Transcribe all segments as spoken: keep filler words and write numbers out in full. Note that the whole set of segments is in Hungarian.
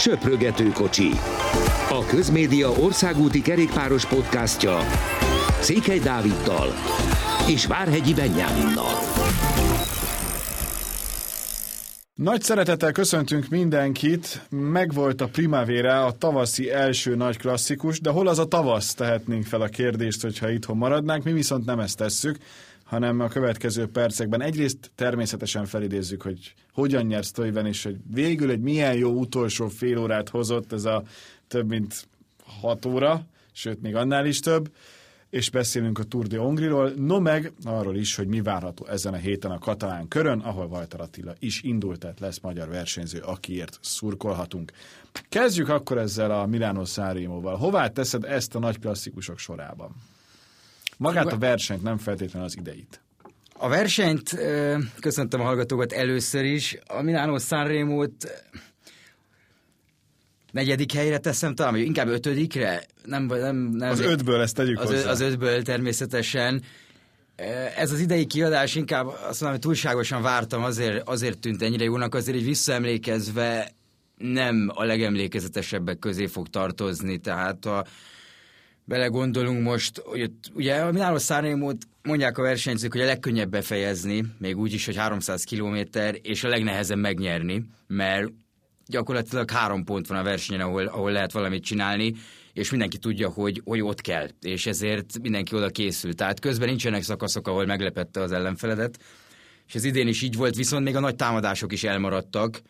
Söprögető kocsi. A Közmédia országúti kerékpáros podcastja Székely Dáviddal és Várhegyi Benyáminnal. Nagy szeretettel köszöntünk mindenkit, megvolt a Primavéra, a tavaszi első nagy klasszikus, de hol az a tavasz, tehetnénk fel a kérdést, hogyha itthon maradnánk, mi viszont nem ezt tesszük, hanem a következő percekben egyrészt természetesen felidézzük, hogy hogyan nyert Stuyven, és hogy végül egy milyen jó utolsó fél órát hozott ez a több mint hat óra, sőt még annál is több, és beszélünk a Tour de Hongrie-ról, no meg arról is, hogy mi várható ezen a héten a katalán körön, ahol Walter Attila is indult, tehát lesz magyar versenyző, akiért szurkolhatunk. Kezdjük akkor ezzel a Milano-Sanremoval. Hová teszed ezt a nagy klasszikusok sorában? Magát a versenyt, nem feltétlenül az ideit. A versenyt köszöntöm a hallgatókat először is. A Milano-Sanremót negyedik helyre teszem talán, vagy inkább ötödikre? Nem, nem, nem, az ötből ezt tegyük az hozzá. Ö, az ötből természetesen. Ez az idei kiadás inkább azt mondom, hogy túlságosan vártam, azért, azért tűnt ennyire jónak, azért így visszaemlékezve nem a legemlékezetesebbek közé fog tartozni, tehát a belegondolunk most, hogy ugye a Milano-Sanremót mondják a versenyzők, hogy a legkönnyebb befejezni, még úgy is, hogy háromszáz kilométer, és a legnehezebb megnyerni, mert gyakorlatilag három pont van a versenyen, ahol, ahol lehet valamit csinálni, és mindenki tudja, hogy, hogy ott kell, és ezért mindenki oda készül. Tehát közben nincsenek szakaszok, ahol meglepette az ellenfeledet, és ez idén is így volt, viszont még a nagy támadások is elmaradtak,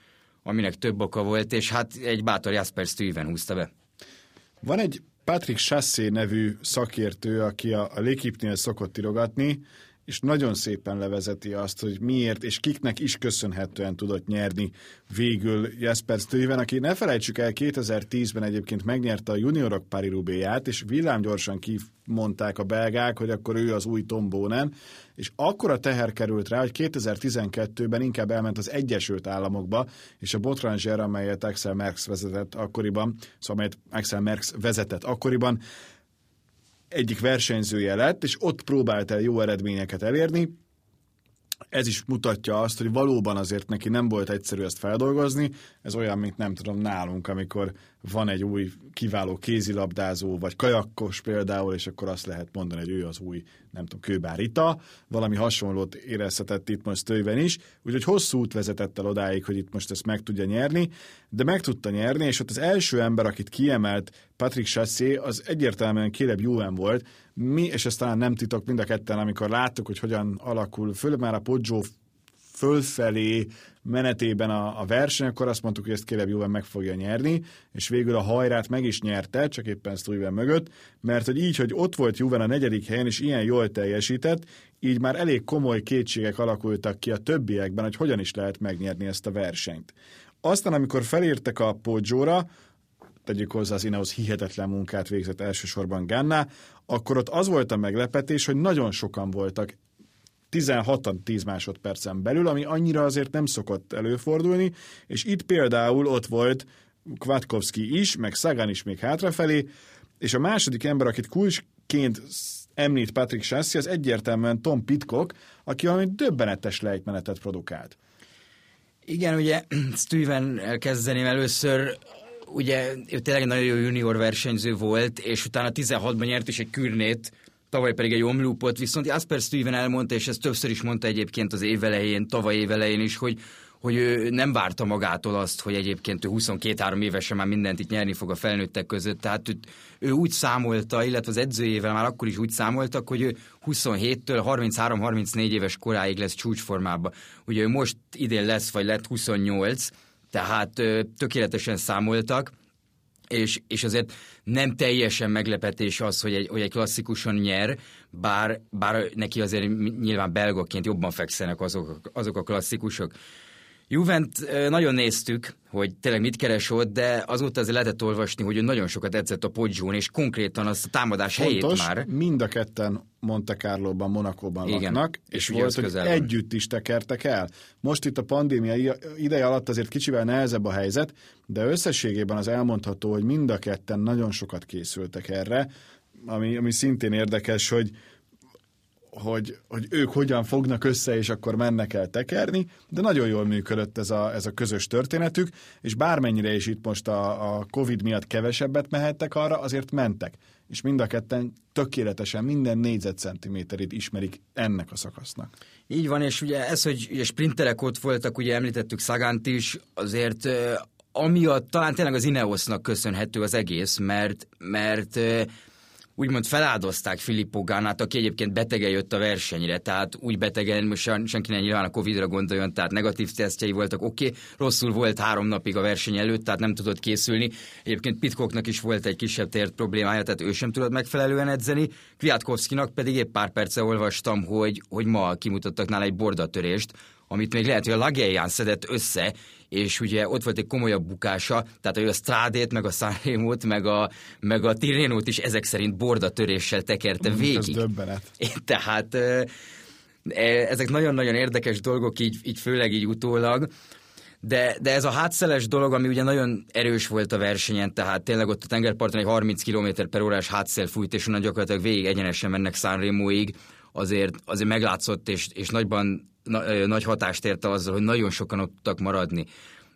aminek több oka volt, és hát egy bátor Jasper Stuyven húzta be. Van egy Patrick Chassé nevű szakértő, aki a, a L'Équipe-nél szokott irogatni, és nagyon szépen levezeti azt, hogy miért és kiknek is köszönhetően tudott nyerni végül Jasper Stuyven, aki ne felejtsük el, kétezer-tízben egyébként megnyerte a juniorok Paris-Roubaix-ját, és villámgyorsan kimondták a belgák, hogy akkor ő az új Tom Boonen, és akkora teher került rá, hogy kétezer-tizenkettőben inkább elment az Egyesült Államokba, és a Bontrager, amelyet Axel Merckx vezetett akkoriban, szóval amelyet Axel Merckx vezetett akkoriban, egyik versenyzője lett, és ott próbált el jó eredményeket elérni. Ez is mutatja azt, hogy valóban azért neki nem volt egyszerű ezt feldolgozni. Ez olyan, mint nem tudom, nálunk, amikor van egy új kiváló kézilabdázó, vagy kajakkos például, és akkor azt lehet mondani, hogy ő az új, nem tudom, Kőbár Rita. Valami hasonlót érezhetett itt most Stuyven is. Úgyhogy hosszú út vezetett el odáig, hogy itt most ezt meg tudja nyerni, de meg tudta nyerni, és ott az első ember, akit kiemelt Patrick Chassé, az egyértelműen Caleb Ewan volt. Mi, és ezt talán nem titok mind a ketten, amikor láttuk, hogy hogyan alakul, főleg már a Poggio fölfelé menetében a, a verseny, akkor azt mondtuk, hogy ezt Caleb Ewan meg fogja nyerni, és végül a hajrát meg is nyerte, csak éppen Stuyven mögött, mert hogy így, hogy ott volt Ewan a negyedik helyen, és ilyen jól teljesített, így már elég komoly kétségek alakultak ki a többiekben, hogy hogyan is lehet megnyerni ezt a versenyt. Aztán, amikor felértek a Poggióra, tegyük hozzá az Ineos hihetetlen munkát végzett elsősorban Ganna, akkor ott az volt a meglepetés, hogy nagyon sokan voltak tizenhatan tíz másodpercen belül, ami annyira azért nem szokott előfordulni, és itt például ott volt Kwiatkowski is, meg Sagan is még hátrafelé, és a második ember, akit kulcsként említ Patrick Chassé, az egyértelműen Tom Pidcock, aki valami döbbenetes lejtmenetet produkált. Igen, ugye Stuyvennel kezdeném először. Ugye ő tényleg nagyon jó junior versenyző volt, és utána tizenhatban nyert is egy Kuurnét, tavaly pedig egy Omloopot, viszont Jasper Stuyven elmondta, és ezt többször is mondta egyébként az év elején, tavaly év elején is, hogy, hogy ő nem várta magától azt, hogy egyébként ő huszonkettő-három évesen már mindent itt nyerni fog a felnőttek között, tehát ő, ő úgy számolta, illetve az edzőjével már akkor is úgy számoltak, hogy ő huszonhéttől harminchárom-harmincnégy éves koráig lesz csúcsformában. Ugye ő most idén lesz, vagy lett huszonnyolc, tehát ö, tökéletesen számoltak, és, és azért nem teljesen meglepetés az, hogy egy, hogy egy klasszikuson nyer, bár, bár neki azért nyilván belgaként jobban fekszenek azok, azok a klasszikusok. Juvent ö, nagyon néztük, hogy tényleg mit keres ott, de azóta azért lehetett olvasni, hogy ő nagyon sokat edzett a Poggión, és konkrétan azt a támadás Fontos, helyét már. mind a ketten Monte Carlo-ban, Monakóban laknak, és, és volt, hogy közelben együtt is tekertek el. Most itt a pandémia ideje alatt azért kicsivel nehezebb a helyzet, de összességében az elmondható, hogy mind a ketten nagyon sokat készültek erre, ami, ami szintén érdekes, hogy hogy, hogy ők hogyan fognak össze, és akkor mennek el tekerni, de nagyon jól működött ez a, ez a közös történetük, és bármennyire is itt most a, a Covid miatt kevesebbet mehettek arra, azért mentek. És mind a ketten tökéletesen minden négyzetcentiméterét ismerik ennek a szakasznak. Így van, és ugye ez, hogy ugye sprinterek ott voltak, ugye említettük Sagant is, azért amiatt talán tényleg az Ineosnak köszönhető az egész, mert, mert úgymond feláldozták Filippo Gannát, aki egyébként betegen jött a versenyre, tehát úgy betegen, most senki ne nyilván a Covidra gondoljon, tehát negatív tesztjei voltak, oké, okay, rosszul volt három napig a verseny előtt, tehát nem tudott készülni. Egyébként Pidcocknak is volt egy kisebb tért problémája, tehát ő sem tudott megfelelően edzeni. Kwiatkowskinak pedig épp pár perce olvastam, hogy, hogy ma kimutattak nála egy bordatörést, amit még lehet, hogy a Lageyján szedett össze, és ugye ott volt egy komolyabb bukása, tehát hogy a Strádét, meg a Sanremót, meg a, meg a Tirénót is ezek szerint bordatöréssel tekerte végig. Ez döbbenet. Tehát ezek nagyon-nagyon érdekes dolgok, így, így főleg így utólag, de, de ez a hátszeles dolog, ami ugye nagyon erős volt a versenyen, tehát tényleg ott a tengerparton egy harminc kilométer per órás hátszél fújt, és onnan gyakorlatilag végig egyenesen mennek Sanremoig, azért, azért meglátszott, és, és nagyban Na, nagy hatást érte azzal, hogy nagyon sokan ott tudtak maradni.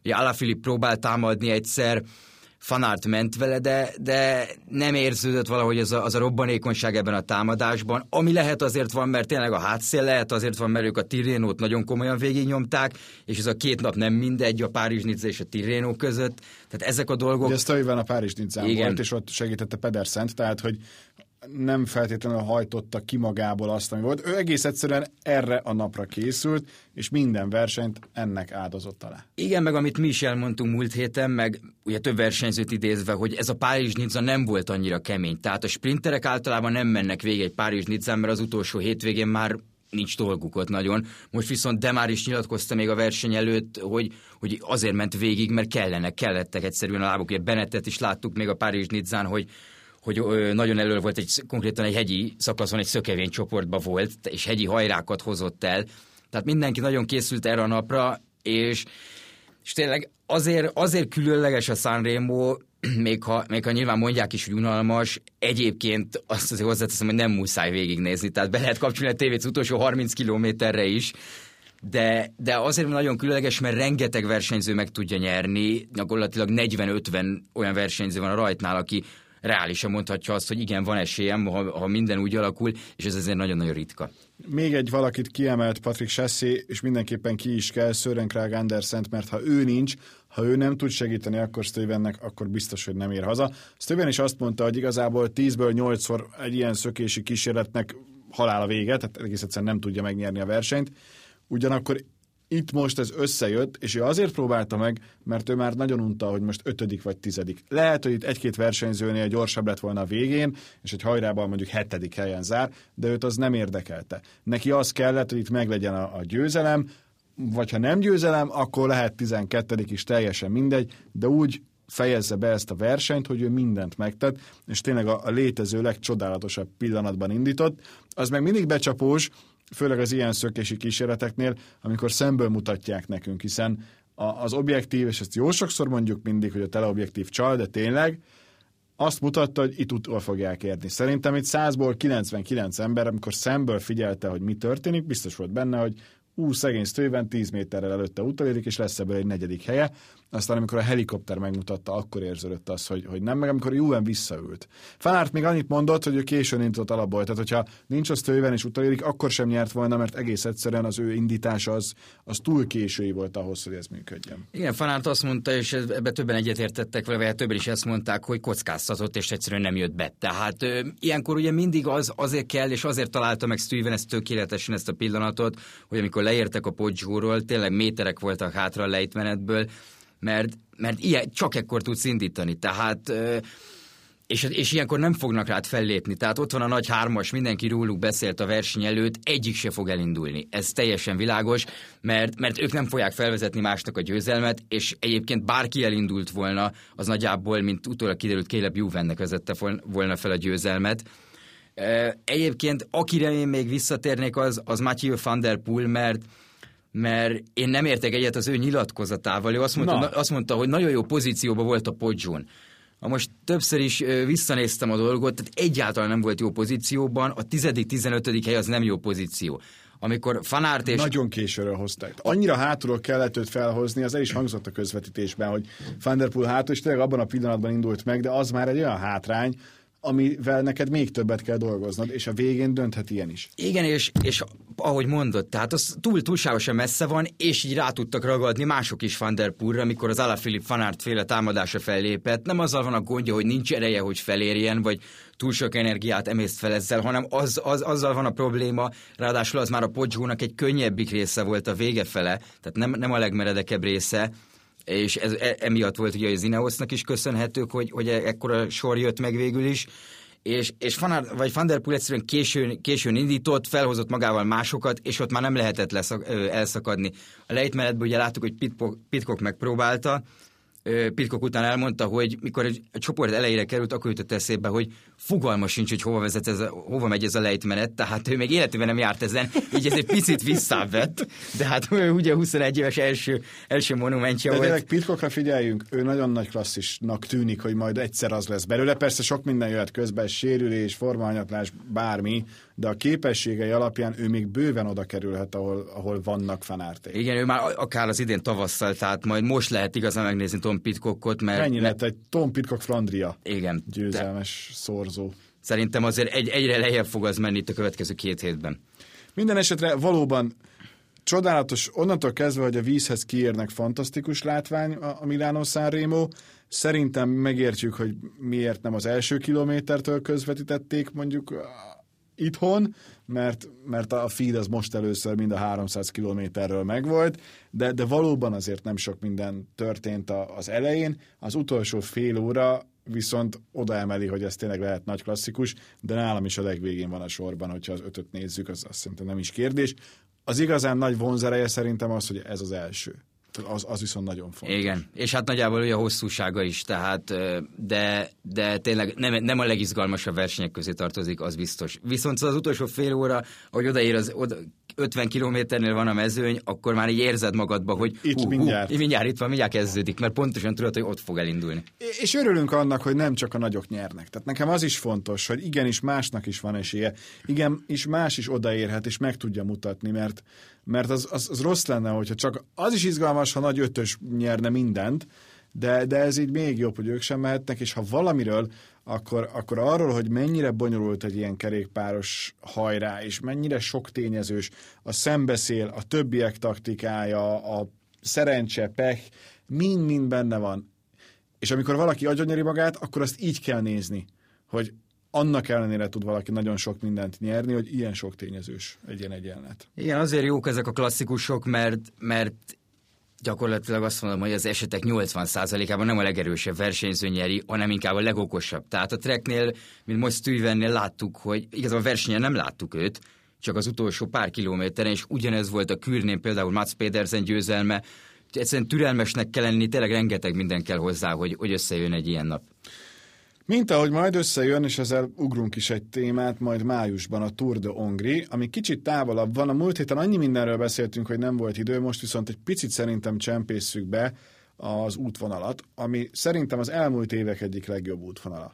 Ugye Alaphilippe próbált támadni egyszer, Van Aert ment vele, de, de nem érződött valahogy az a, az a robbanékonyság ebben a támadásban, ami lehet azért van, mert tényleg a hátszél lehet, azért van, mert ők a Tirrenót nagyon komolyan végignyomták, és ez a két nap nem mindegy, a Párizs-Nice és a Tirrenó között, tehát ezek a dolgok... Ugye Stuyven a Párizs-Nicen volt, és ott segítette Pedersent, tehát hogy nem feltétlenül hajtotta ki magából azt, ami volt. Ő egész egyszerűen erre a napra készült, és minden versenyt ennek áldozott alá. Igen, meg amit mi is elmondtunk múlt héten, meg ugye több versenyzőt idézve, hogy ez a Párizs-Nice nem volt annyira kemény. Tehát a sprinterek általában nem mennek végig egy Párizs-Nicen, mert az utolsó hétvégén már nincs dolguk ott nagyon. Most viszont Demár is nyilatkozta még a verseny előtt, hogy, hogy azért ment végig, mert kellenek, kellettek egyszerűen a lábuk. Ugye Bennettet is láttuk még a Párizs-Nicen, hogy hogy nagyon elő volt, egy, konkrétan egy hegyi szakaszon, egy szökevény csoportban volt, és hegyi hajrákat hozott el. Tehát mindenki nagyon készült erre a napra, és, és tényleg azért, azért különleges a Sanremo, még ha, még ha nyilván mondják is, hogy unalmas, egyébként azt azért hozzáteszem, hogy nem muszáj végignézni, tehát be lehet kapcsolni a tévét az utolsó harminc kilométerre is, de, de azért nagyon különleges, mert rengeteg versenyző meg tudja nyerni, gyakorlatilag negyven-ötven olyan versenyző van a rajtnál, aki reálisan mondhatja azt, hogy igen, van esélyem, ha, ha minden úgy alakul, és ez azért nagyon-nagyon ritka. Még egy valakit kiemelt Patrick Chassé, és mindenképpen ki is kell, Søren Kragh Andersent, mert ha ő nincs, ha ő nem tud segíteni, akkor Stuyvennek, akkor biztos, hogy nem ér haza. Stuyven is azt mondta, hogy igazából tízből nyolcszor egy ilyen szökési kísérletnek halála vége, tehát egész egyszerűen nem tudja megnyerni a versenyt. Ugyanakkor itt most ez összejött, és ő azért próbálta meg, mert ő már nagyon unta, hogy most ötödik vagy tizedik. Lehet, hogy itt egy-két versenyzőnél gyorsabb lett volna a végén, és egy hajrában mondjuk hetedik helyen zár, de őt az nem érdekelte. Neki az kellett, hogy itt meglegyen a, a győzelem, vagy ha nem győzelem, akkor lehet tizenkettedik is, teljesen mindegy, de úgy fejezze be ezt a versenyt, hogy ő mindent megtett, és tényleg a, a létező legcsodálatosabb pillanatban indított. Az meg mindig becsapós, főleg az ilyen szökési kísérleteknél, amikor szemből mutatják nekünk, hiszen az objektív, és ezt jó sokszor mondjuk mindig, hogy a teleobjektív csal, de tényleg azt mutatta, hogy itt utol fogják érni. Szerintem itt százból kilencvenkilenc ember, amikor szemből figyelte, hogy mi történik, biztos volt benne, hogy ú, szegény Stuyven tíz méterrel előtte utolérik, és lesz ebből egy negyedik helye. Aztán amikor a helikopter megmutatta, akkor érződött az, hogy, hogy nem, meg amikor Juven visszaült. Van Aert még annyit mondott, hogy ő későn indított alapból, tehát hogyha nincs a Stuyven és utolérik, akkor sem nyert volna, mert egész egyszerűen az ő indítása az, az túl késői volt ahhoz, hogy ez működjön. Igen, Van Aert azt mondta, és ebbe többen egyetértettek vele, vagy többen is ezt mondták, hogy kockáztatott, és egyszerűen nem jött be. Tehát ö, ilyenkor ugye mindig az azért kell, és azért találta meg Stuyven ezt tökéletesen, ezt a pillanatot, hogy amikor leértek a Poggioról, tényleg méterek voltak hátra a lejtmenetből, mert, mert ilyen, csak ekkor tudsz indítani, tehát és, és ilyenkor nem fognak rád fellépni, tehát ott van a nagy hármas, mindenki róluk beszélt a verseny előtt, egyik se fog elindulni, ez teljesen világos, mert, mert ők nem fogják felvezetni másnak a győzelmet, és egyébként bárki elindult volna, az nagyjából, mint utólag kiderült, Caleb Juvennek vezette volna fel a győzelmet. Egyébként akire én még visszatérnék, az, az Mathieu van der Poel, mert mert én nem értek egyet az ő nyilatkozatával. Ő azt mondta, azt mondta, hogy nagyon jó pozícióban volt a Poggion. Most többször is visszanéztem a dolgot, tehát egyáltalán nem volt jó pozícióban, a tizedik-tizenötödik hely az nem jó pozíció. Amikor Van Aert és... Nagyon későről hozták. Annyira hátulról kellett őt felhozni, az el is hangzott a közvetítésben, hogy Van der Poel hátul, és tényleg abban a pillanatban indult meg, de az már egy olyan hátrány, amivel neked még többet kell dolgoznod, és a végén dönthet ilyen is. Igen, és, és ahogy mondod, tehát az túl túlságosan messze van, és így rá tudtak ragadni mások is Van der Poelre, amikor az Alaphilippe Van Aert féle támadása fellépett. Nem azzal van a gondja, hogy nincs ereje, hogy felérjen, vagy túl sok energiát emészt fel ezzel, hanem az, az, azzal van a probléma, ráadásul az már a Poggiónak egy könnyebbik része volt a vége fele, tehát nem, nem a legmeredekebb része, és ez, e, emiatt volt ugye az Ineosnak is köszönhetők, hogy, hogy ekkora sor jött meg végül is, és, és Van Aert, vagy Van der Poel egyszerűen későn, későn indított, felhozott magával másokat, és ott már nem lehetett leszak, ö, elszakadni. A lejtmenetből ugye láttuk, hogy Pidcock, Pidcock megpróbálta, Pidcock után elmondta, hogy mikor a csoport elejére került, akkor jutott eszébe, hogy fogalma sincs, hogy hova, vezet ez a, hova megy ez a lejtmenet, tehát ő még életében nem járt ezen, így ez egy picit visszavett, de hát ő ugye huszonegy éves első, első monumentja de volt. De tényleg Pidcockra figyeljünk, ő nagyon nagy klasszisnak tűnik, hogy majd egyszer az lesz belőle, persze sok minden jöhet közben, sérülés, formahanyatlás, bármi, de a képességei alapján ő még bőven oda kerülhet, ahol, ahol vannak Van Aerték. Igen, ő már akár az idén tavasszal, tehát majd most lehet igazán megnézni Tom Pidcockot, mert... Ennyi lett egy Tom Pidcock Flandria igen, győzelmes de... szorzó. Szerintem azért egy, egyre lejjebb fog az menni itt a következő két hétben. Minden esetre valóban csodálatos, onnantól kezdve, hogy a vízhez kiérnek fantasztikus látvány a Milano-Sanremo. Szerintem megértjük, hogy miért nem az első kilométertől közvetítették mondjuk... itthon, mert, mert a feed az most először mind a háromszáz kilométerről megvolt, de, de valóban azért nem sok minden történt a, az elején. Az utolsó fél óra viszont odaemeli, hogy ez tényleg lehet nagy klasszikus, de nálam is a legvégén van a sorban, hogyha az ötöt nézzük, az azt szerintem nem is kérdés. Az igazán nagy vonzereje szerintem az, hogy ez az első. Az, az viszont nagyon fontos. Igen, és hát nagyjából ugye a hosszúsága is, tehát, de, de tényleg nem, nem a legizgalmasabb versenyek közé tartozik, az biztos. Viszont az utolsó fél óra, ahogy odaér az oda, ötven kilométernél van a mezőny, akkor már így érzed magadba, hogy itt hú, mindjárt. Hú, mindjárt itt van, mindjárt kezdődik, mert pontosan tudod, hogy ott fog elindulni. És örülünk annak, hogy nem csak a nagyok nyernek. Tehát nekem az is fontos, hogy igenis másnak is van esélye, igenis más is odaérhet, és meg tudja mutatni, mert mert az, az, az rossz lenne, hogyha csak az is izgalmas, ha nagy ötös nyerne mindent, de, de ez így még jobb, hogy ők sem mehetnek, és ha valamiről, akkor, akkor arról, hogy mennyire bonyolult egy ilyen kerékpáros hajrá, és mennyire sok tényezős, a szembeszél, a többiek taktikája, a szerencse, pech, mind-mind benne van. És amikor valaki agyonnyeri magát, akkor azt így kell nézni, hogy annak ellenére tud valaki nagyon sok mindent nyerni, hogy ilyen sok tényezős egy ilyen egyenlet. Igen, azért jók ezek a klasszikusok, mert, mert gyakorlatilag azt mondom, hogy az esetek nyolcvan százalékában nem a legerősebb versenyző nyeri, hanem inkább a legokosabb. Tehát a Treknél, mint most Stuyvennél láttuk, hogy igazából a versenyen nem láttuk őt, csak az utolsó pár kilométeren, és ugyanez volt a Kuurnén, például Mats Pedersen győzelme. Egyszerűen türelmesnek kell lenni, tényleg rengeteg minden kell hozzá, hogy, hogy összejön egy ilyen nap. Mint ahogy majd összejön, és ezzel ugrunk is egy témát, majd májusban a Tour de Hongrie, ami kicsit távolabb van. A múlt héten annyi mindenről beszéltünk, hogy nem volt idő, most viszont egy picit szerintem csempészük be az útvonalat, ami szerintem az elmúlt évek egyik legjobb útvonala.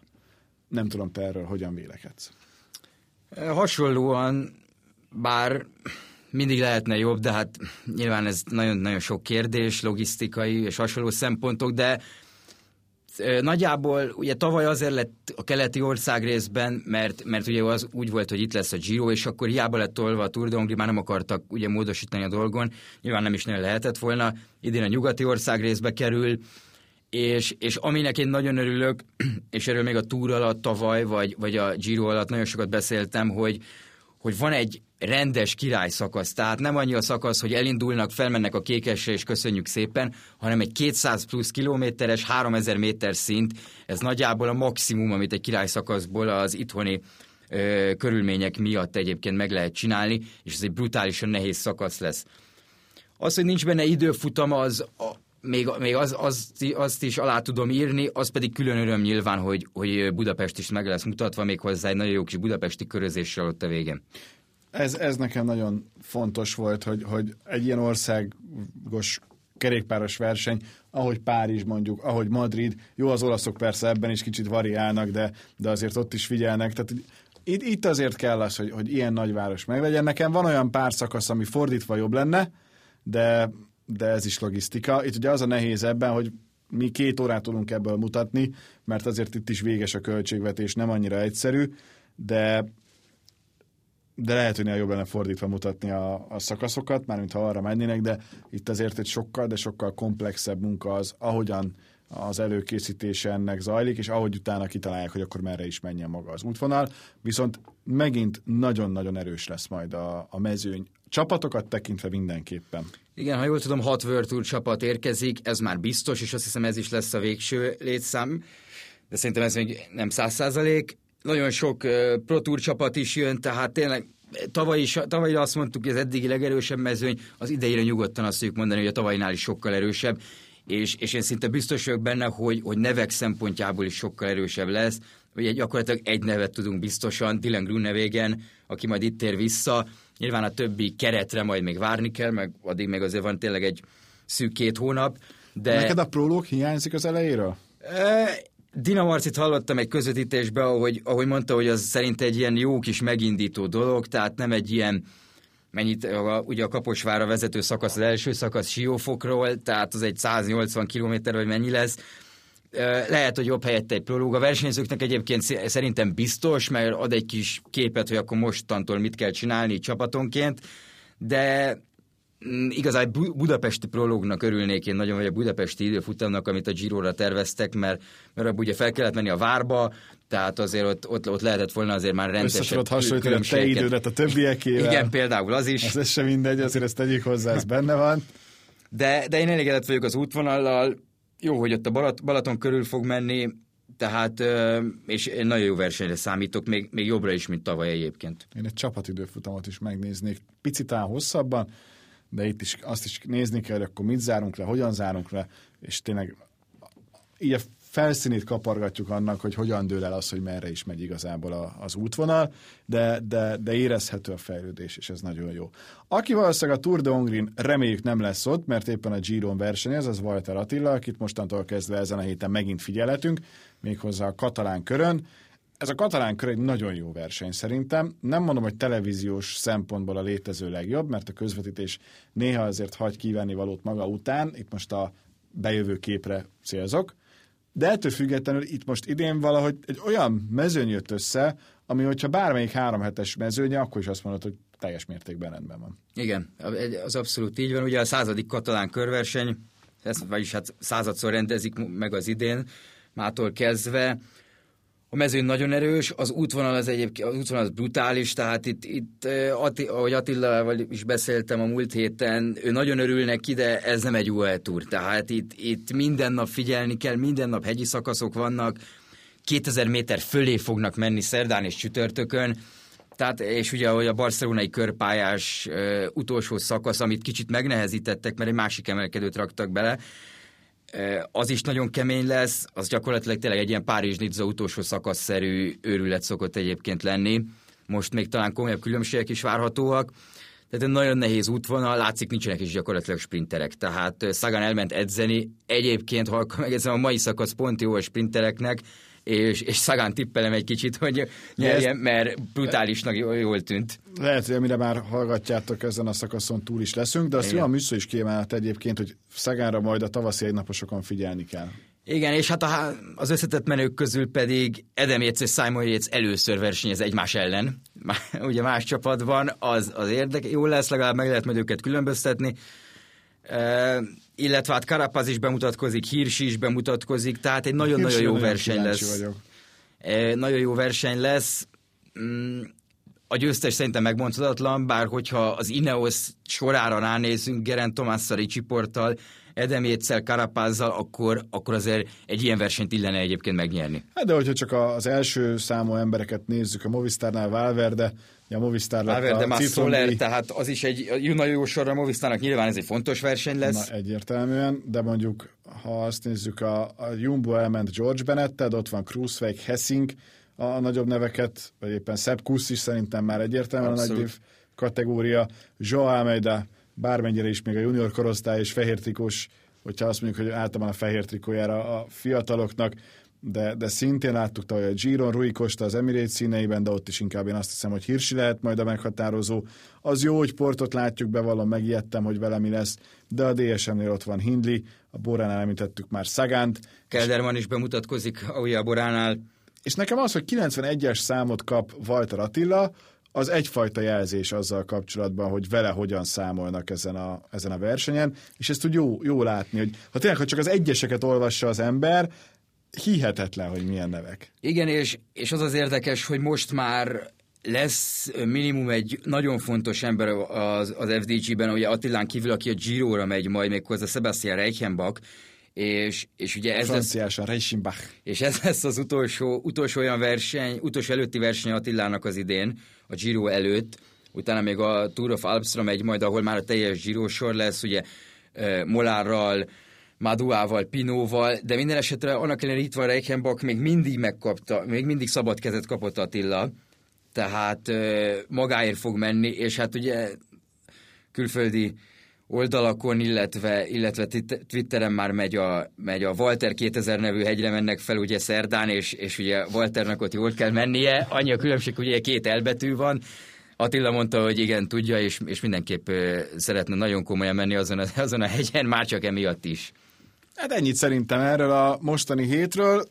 Nem tudom, te erről hogyan vélekedsz? Hasonlóan, bár mindig lehetne jobb, de hát nyilván ez nagyon-nagyon sok kérdés, logisztikai és hasonló szempontok, de nagyjából ugye tavaly azért lett a keleti ország részben, mert, mert ugye az úgy volt, hogy itt lesz a Giro, és akkor hiába lett tolva a Tour de Hongrie, már nem akartak ugye módosítani a dolgon, nyilván nem is nagyon lehetett volna, idén a nyugati ország részbe kerül, és, és aminek én nagyon örülök, és erről még a Tour alatt tavaly, vagy, vagy a Giro alatt nagyon sokat beszéltem, hogy, hogy van egy rendes királyszakasz, tehát nem annyi a szakasz, hogy elindulnak, felmennek a kékesre, és köszönjük szépen, hanem egy kétszáz plusz kilométeres, háromezer méter szint, ez nagyjából a maximum, amit egy királyszakaszból az itthoni ö, körülmények miatt egyébként meg lehet csinálni, és ez egy brutálisan nehéz szakasz lesz. Az, hogy nincs benne időfutam, az a, még, még az, az, azt is alá tudom írni, az pedig külön öröm nyilván, hogy, hogy Budapest is meg lesz mutatva, még hozzá egy nagyon jó kis budapesti körözéssel ott a végén. Ez, ez nekem nagyon fontos volt, hogy, hogy egy ilyen országos kerékpáros verseny, ahogy Párizs mondjuk, ahogy Madrid. Jó, az olaszok persze ebben is kicsit variálnak, de, de azért ott is figyelnek. Tehát itt, itt azért kell az, hogy, hogy ilyen nagyváros meglegyen. Nekem van olyan pár szakasz, ami fordítva jobb lenne, de, de ez is logisztika. Itt ugye az a nehéz ebben, hogy mi két órát tudunk ebből mutatni, mert azért itt is véges a költségvetés, nem annyira egyszerű, de, de lehet, hogy jobb lenne fordítva mutatni a, a szakaszokat, mármint ha arra mennének, de itt azért egy sokkal, de sokkal komplexebb munka az, ahogyan az előkészítése ennek zajlik, és ahogy utána kitalálják, hogy akkor merre is menjen maga az útvonal. Viszont megint nagyon-nagyon erős lesz majd a, a mezőny. Csapatokat tekintve mindenképpen. Igen, ha jól tudom, hat World Tour csapat érkezik, ez már biztos, és azt hiszem ez is lesz a végső létszám, de szerintem ez még nem száz százalék. Nagyon sok Pro Tour csapat is jön, tehát tényleg tavaly is, tavalyra azt mondtuk, hogy az eddigi legerősebb mezőny, az idejére nyugodtan azt tudjuk mondani, hogy a tavalyinál is sokkal erősebb. És, és én szinte biztos vagyok benne, hogy, hogy nevek szempontjából is sokkal erősebb lesz, hogy gyakorlatilag egy nevet tudunk biztosan, Dylan Groenewegen, aki majd itt tér vissza. Nyilván a többi keretre majd még várni kell, meg addig még azért van tényleg egy szűk két hónap. De... Neked a prolog hiányzik az elejéről? Dina Marcit hallottam egy közvetítésben, ahogy, ahogy mondta, hogy az szerint egy ilyen jó kis megindító dolog, tehát nem egy ilyen mennyit, ugye a Kaposvárra vezető szakasz, az első szakasz Siófokról, tehát az egy száznyolcvan kilométer, vagy mennyi lesz. Lehet, hogy jobb helyette egy prológ. A versenyzőknek egyébként szerintem biztos, mert ad egy kis képet, hogy akkor mostantól mit kell csinálni csapatonként, de igazán budapesti prológnak örülnék én nagyon, vagy a budapesti időfutamnak, amit a Giróra terveztek, mert, mert abban ugye fel kellett menni a várba, tehát azért ott, ott, ott lehetett volna azért már rendesen. Összesorod hasonlítani a te idődet a többiekével. Igen, például az is. Ez, ez sem mindegy, azért ezt tegyük hozzá, ez benne van. De, de én elégedett vagyok az útvonallal. Jó, hogy ott a Balaton körül fog menni, tehát, és én nagyon jó versenyre számítok, még, még jobbra is, mint tavaly egyébként. Én egy csapatidőfutamot is megnéznék, picit áll hosszabban, de itt is azt is nézni kell, hogy akkor mit zárunk le, hogyan zárunk le, és tényleg így a felszínét kapargatjuk annak, hogy hogyan dől el az, hogy merre is megy igazából a, az útvonal, de, de, de érezhető a fejlődés, és ez nagyon jó. Aki valószínűleg a Tour de Hongrin reméljük nem lesz ott, mert éppen a Giron versenyez, az Walter Attila, akit mostantól kezdve ezen a héten megint figyelhetünk, méghozzá a katalán körön. Ez a katalán kör egy nagyon jó verseny szerintem. Nem mondom, hogy televíziós szempontból a létező legjobb, mert a közvetítés néha azért hagy kívánni valót maga után. Itt most a bejövő képre célzok. De ettől függetlenül itt most idén valahogy egy olyan mezőny jött össze, ami hogyha bármelyik három hetes mezőnye, akkor is azt mondod, hogy teljes mértékben rendben van. Igen, az abszolút így van. Ugye a századik katalán körverseny, ezt vagyis hát századszor rendezik meg az idén, mától kezdve. A mezőn nagyon erős, az útvonal az egyébként, az útvonal az brutális, tehát itt, itt Ati, ahogy Attilával is beszéltem a múlt héten, ő nagyon örül neki, de ez nem egy u á é Tour, tehát itt, itt minden nap figyelni kell, minden nap hegyi szakaszok vannak, kétezer méter fölé fognak menni szerdán és csütörtökön, tehát, és ugye ahogy a barcelonai körpályás ö, utolsó szakasz, amit kicsit megnehezítettek, mert egy másik emelkedőt raktak bele, az is nagyon kemény lesz, az gyakorlatilag tényleg egy ilyen Párizs-Nice utolsó szakaszszerű őrület szokott egyébként lenni. Most még talán komolyabb különbségek is várhatóak, tehát egy nagyon nehéz útvonal, látszik nincsenek is gyakorlatilag sprinterek. Tehát Sagan elment edzeni, egyébként ha megjegyzem a mai szakasz pont jó a sprintereknek, és, és Sagan tippelem egy kicsit, hogy nyerjen, mert brutálisnak jól tűnt. Lehet, hogy amire már hallgatjátok, ezen a szakaszon túl is leszünk, de azt Johan Müsszó is kiemelt egyébként, hogy Saganra majd a tavaszi egynaposokon figyelni kell. Igen, és hát a, az összetett menők közül pedig Adam Yates és Simon Yates először versenyez egymás ellen. Ugye más csapatban, az, az érdekes, jó lesz, legalább meg lehet majd őket különböztetni. Uh, illetve hát Carapaz is bemutatkozik, Hirschi is bemutatkozik, tehát egy nagyon-nagyon jó, nagyon verseny lesz. Uh, nagyon jó verseny lesz. Mm, a győztes szerintem megmondhatatlan, bár hogyha az Ineos sorára ránézünk, Geraint Thomasszal, Richie Porttal, Adam Yatesszel, Carapazzal, akkor, akkor azért egy ilyen versenyt illene egyébként megnyerni. Hát de hogyha csak az első számú embereket nézzük, a Movistarnál Valverde, a Movistar lett a Cifrondi. Tehát az is egy nagyon jó sorra a Movistarnak, nyilván ez egy fontos verseny lesz. Na, egyértelműen, de mondjuk, ha azt nézzük, a, a Jumbo elment George Bennetted, ott van Kruszwijk, Hessink, a, a nagyobb neveket, vagy éppen Sepp Kuss is szerintem már egyértelműen a nagydív kategória, João Almeida, bármennyire is még a junior korosztály és fehértrikós, hogyha azt mondjuk, hogy általában a fehér trikójára a fiataloknak, de, de szintén láttuk tavaly a Giron, Rui Costa az Emirates színeiben, de ott is inkább én azt hiszem, hogy Hirschi lehet majd a meghatározó. Az jó, hogy Portot látjuk, bevallom, megijedtem, hogy vele mi lesz, de a dé es em-nél ott van Hindley, a Boránál említettük már Sagánt. Kelderman is bemutatkozik a Boránál. És nekem az, hogy kilencvenegyes számot kap Walter Attila, az egyfajta jelzés azzal kapcsolatban, hogy vele hogyan számolnak ezen a, ezen a versenyen, és ezt úgy jó, jó látni, hogy ha tényleg, ha csak az egyeseket olvassa az ember, hihetetlen, hogy milyen nevek. Igen, és, és az az érdekes, hogy most már lesz minimum egy nagyon fontos ember az, az ef dé gé-ben, ugye Attilán kívül, aki a Giróra megy majd, méghozzá Sebastian Reichenbach, és, és ugye ez franciásan lesz, Reichenbach. És ez lesz az utolsó, utolsó olyan verseny, utolsó előtti verseny Attilának az idén, a Giro előtt, utána még a Tour of Alpsra megy majd, ahol már a teljes Giro sor lesz, ugye Molárral, Maduával, Pinóval, de minden esetre annak ellenére itt van Reichenbach, még mindig megkapta, még mindig szabad kezet kapott Attila, tehát magáért fog menni, és hát ugye külföldi oldalakon, illetve, illetve Twitteren már megy a, megy a Walter kétezer nevű hegyre mennek fel, ugye szerdán, és, és ugye Walternak ott jól kell mennie, annyi a különbség, ugye két elbetű van. Attila mondta, hogy igen, tudja, és, és mindenképp szeretne nagyon komolyan menni azon a, azon a hegyen, már csak emiatt is. Hát ennyit szerintem erről a mostani hétről.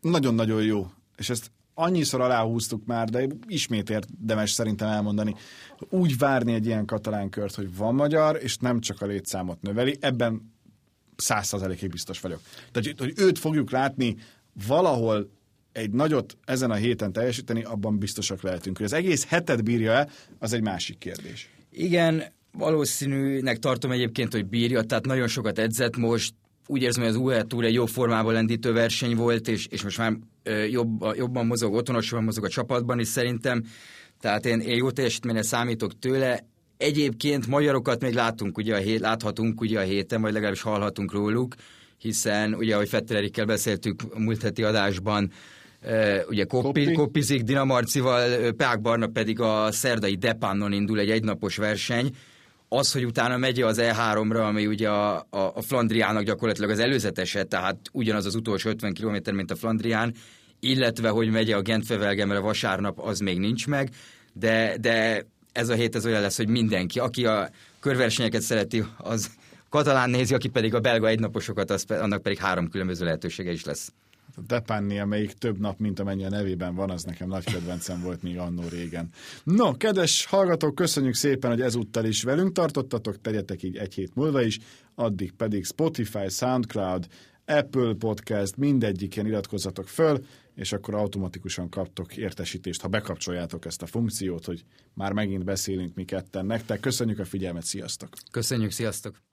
Nagyon-nagyon jó, és ezt annyiszor aláhúztuk már, de ismét érdemes szerintem elmondani. Úgy várni egy ilyen katalán kört, hogy van magyar, és nem csak a létszámot növeli, ebben száz százalékig biztos vagyok. Tehát, hogy őt fogjuk látni valahol egy nagyot ezen a héten teljesíteni, abban biztosak lehetünk. Hogy az egész hetet bírja-e, az egy másik kérdés. Igen, valószínűnek tartom egyébként, hogy bírja, tehát nagyon sokat edzett most. Úgy érzem, hogy az u á e Tour egy jó formában lendítő verseny volt, és, és most már jobb, jobban mozog, otthonosabban mozog a csapatban is szerintem. Tehát én, én jó teljesítményre számítok tőle. Egyébként magyarokat még látunk, ugye a hét, láthatunk ugye a héten, vagy legalábbis hallhatunk róluk, hiszen ugye, ahogy Fettelerikkel beszéltük a múlt heti adásban, ugye Koppi, Koppizik Dinamarcival, Pák Barna pedig a szerdai Depánnon indul egy egynapos verseny. Az, hogy utána megy az é háromra, ami ugye a, a, a Flandriának gyakorlatilag az előzetese, tehát ugyanaz az utolsó ötven kilométer, mint a Flandrián, illetve hogy megy a Gent-Wevelgemre vasárnap, az még nincs meg, de, de ez a hét ez olyan lesz, hogy mindenki, aki a körversenyeket szereti, az katalán nézi, aki pedig a belga egynaposokat, az, annak pedig három különböző lehetősége is lesz. A Depánni, amelyik több nap, mint amennyi a nevében van, az nekem nagy kedvencem volt még annó régen. No, kedves hallgatók, köszönjük szépen, hogy ezúttal is velünk tartottatok, tegyetek így egy hét múlva is, addig pedig Spotify, SoundCloud, Apple Podcast, mindegyiken iratkozzatok föl, és akkor automatikusan kaptok értesítést, ha bekapcsoljátok ezt a funkciót, hogy már megint beszélünk mi ketten nektek. Köszönjük a figyelmet, sziasztok! Köszönjük, sziasztok!